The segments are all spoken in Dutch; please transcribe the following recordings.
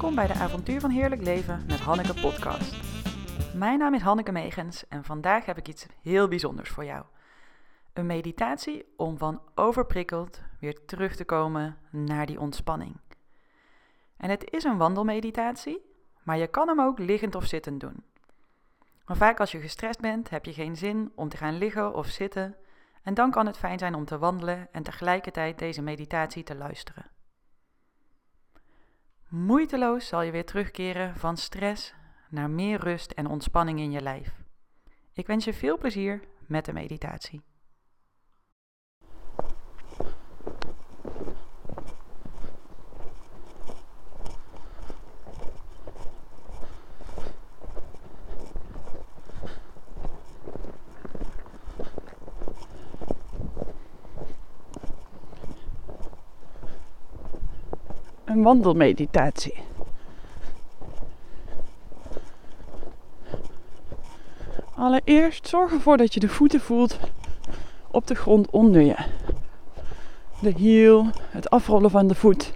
Welkom bij de Avontuur van Heerlijk Leven met Hanneke podcast. Mijn naam is Hanneke Megens en vandaag heb ik iets heel bijzonders voor jou. Een meditatie om van overprikkeld weer terug te komen naar die ontspanning. En het is een wandelmeditatie, maar je kan hem ook liggend of zittend doen. Maar vaak als je gestrest bent, heb je geen zin om te gaan liggen of zitten. En dan kan het fijn zijn om te wandelen en tegelijkertijd deze meditatie te luisteren. Moeiteloos zal je weer terugkeren van stress naar meer rust en ontspanning in je lijf. Ik wens je veel plezier met de meditatie. Een wandelmeditatie. Allereerst zorg ervoor dat je de voeten voelt op de grond onder je. De hiel, het afrollen van de voet,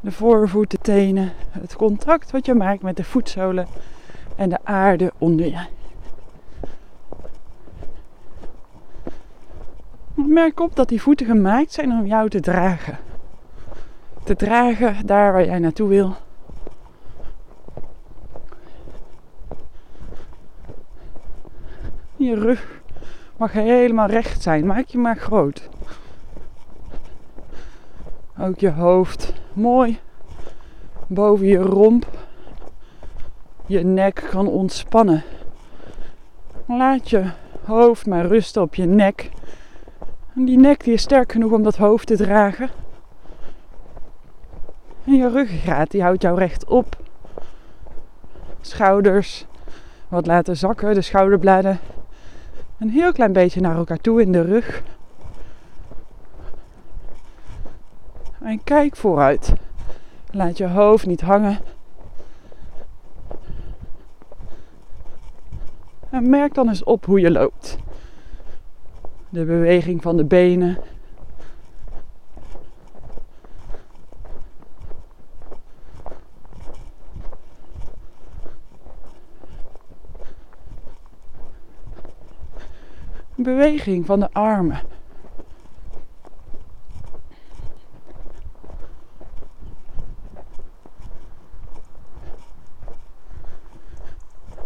de voorvoet, de tenen, het contact wat je maakt met de voetzolen en de aarde onder je. Merk op dat die voeten gemaakt zijn om jou te dragen. Te dragen daar waar jij naartoe wil. Je rug mag helemaal recht zijn, maak je maar groot. Ook je hoofd mooi boven je romp. Je nek kan ontspannen. Laat je hoofd maar rusten op je nek. En die nek die is sterk genoeg om dat hoofd te dragen. En je ruggengraat, die houdt jou recht op. Schouders wat laten zakken, de schouderbladen. Een heel klein beetje naar elkaar toe in de rug. En kijk vooruit. Laat je hoofd niet hangen. En merk dan eens op hoe je loopt. De beweging van de benen. Beweging van de armen.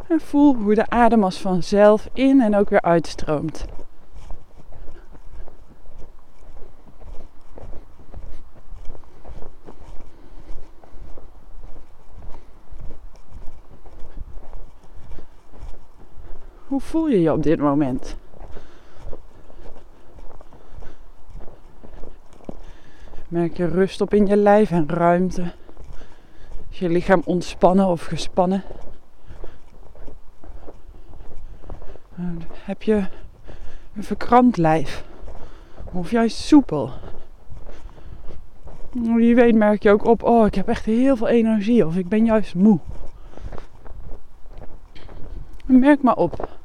En voel hoe de adem als vanzelf in en ook weer uitstroomt. Hoe voel je je op dit moment? Merk je rust op in je lijf en ruimte. Is je lichaam ontspannen of gespannen? Heb je een verkrampt lijf? Of juist soepel? Wie weet merk je ook op, oh ik heb echt heel veel energie of ik ben juist moe. Merk maar op.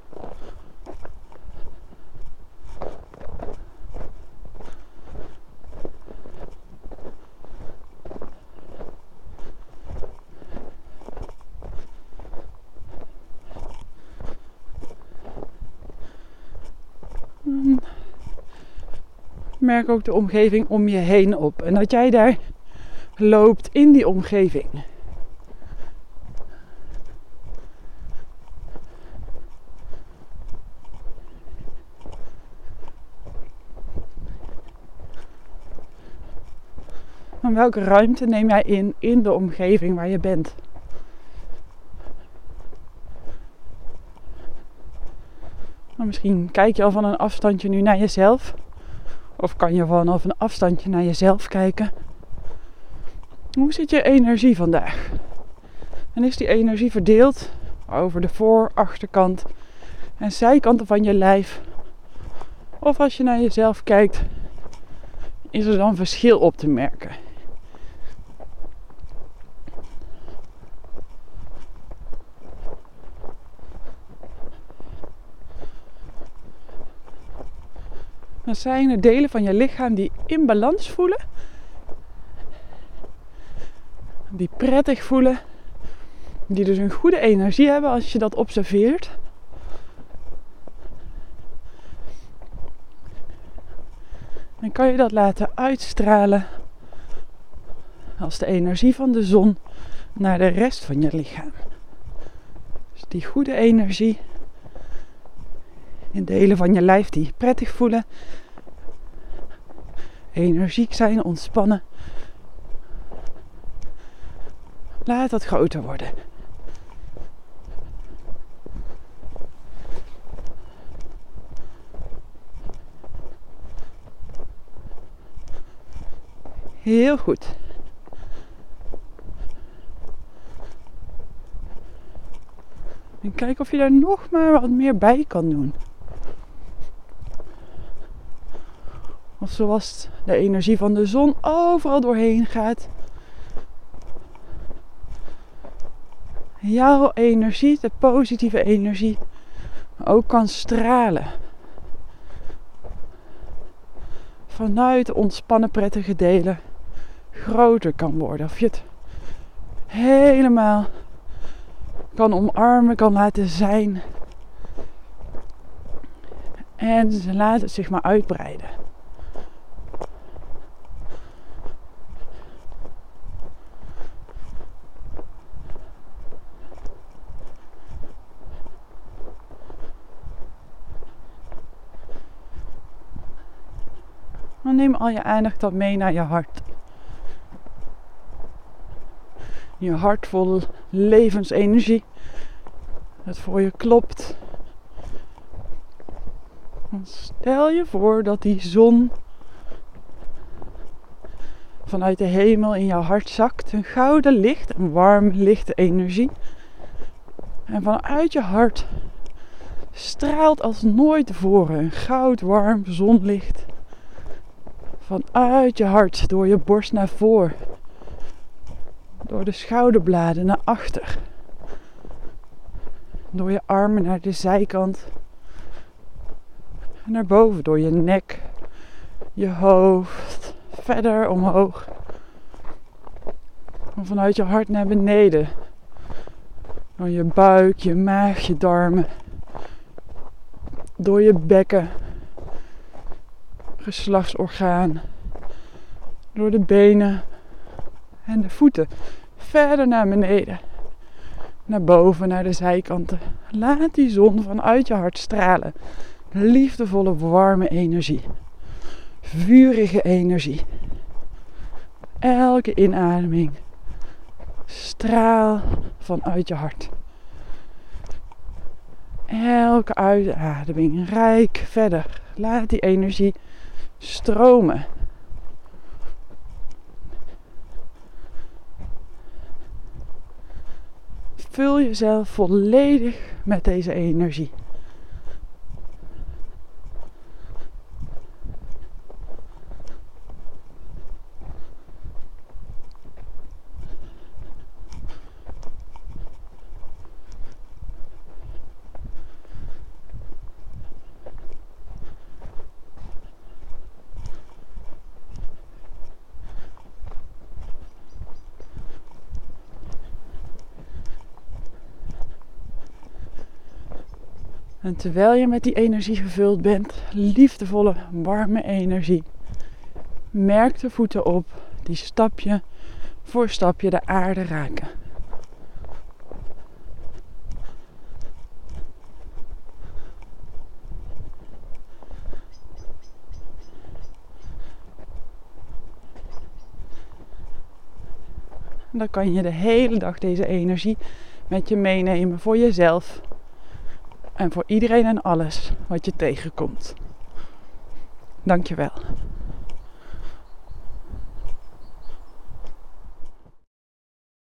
Merk ook de omgeving om je heen op. En dat jij daar loopt in die omgeving. En welke ruimte neem jij in de omgeving waar je bent? Nou, misschien kijk je al van een afstandje nu naar jezelf. Of kan je vanaf een afstandje naar jezelf kijken. Hoe zit je energie vandaag? En is die energie verdeeld over de voor-, achterkant en zijkanten van je lijf? Of als je naar jezelf kijkt, is er dan verschil op te merken? Dan zijn er delen van je lichaam die in balans voelen. die prettig voelen, die dus een goede energie hebben als je dat observeert. Dan kan je dat laten uitstralen als de energie van de zon naar de rest van je lichaam. Dus die goede energie in delen van je lijf die je prettig voelen, energiek zijn, ontspannen. Laat dat groter worden. Heel goed. En kijk of je daar nog maar wat meer bij kan doen. Of zoals de energie van de zon overal doorheen gaat. Jouw energie, de positieve energie, ook kan stralen. Vanuit ontspannen prettige delen groter kan worden. Of je het helemaal kan omarmen, kan laten zijn. En ze laat het zich maar uitbreiden. Dan neem al je aandacht dan mee naar je hart. Je hart vol levensenergie. Dat voor je klopt. Dan stel je voor dat die zon vanuit de hemel in je hart zakt. Een gouden licht, een warm lichte energie. En vanuit je hart straalt als nooit tevoren een goudwarm zonlicht. Vanuit je hart, door je borst naar voren, door de schouderbladen naar achter, door je armen naar de zijkant, naar boven, door je nek, je hoofd, verder omhoog. En vanuit je hart naar beneden, door je buik, je maag, je darmen, door je bekken. Geslachtsorgaan, door de benen en de voeten, verder naar beneden, naar boven, naar de zijkanten. Laat die zon vanuit je hart stralen, liefdevolle, warme energie, vurige energie. Elke inademing, straal vanuit je hart. Elke uitademing, rijk verder, laat die energie stromen. Vul jezelf volledig met deze energie. En terwijl je met die energie gevuld bent, liefdevolle, warme energie, merk de voeten op die stapje voor stapje de aarde raken. En dan kan je de hele dag deze energie met je meenemen voor jezelf. En voor iedereen en alles wat je tegenkomt. Dankjewel.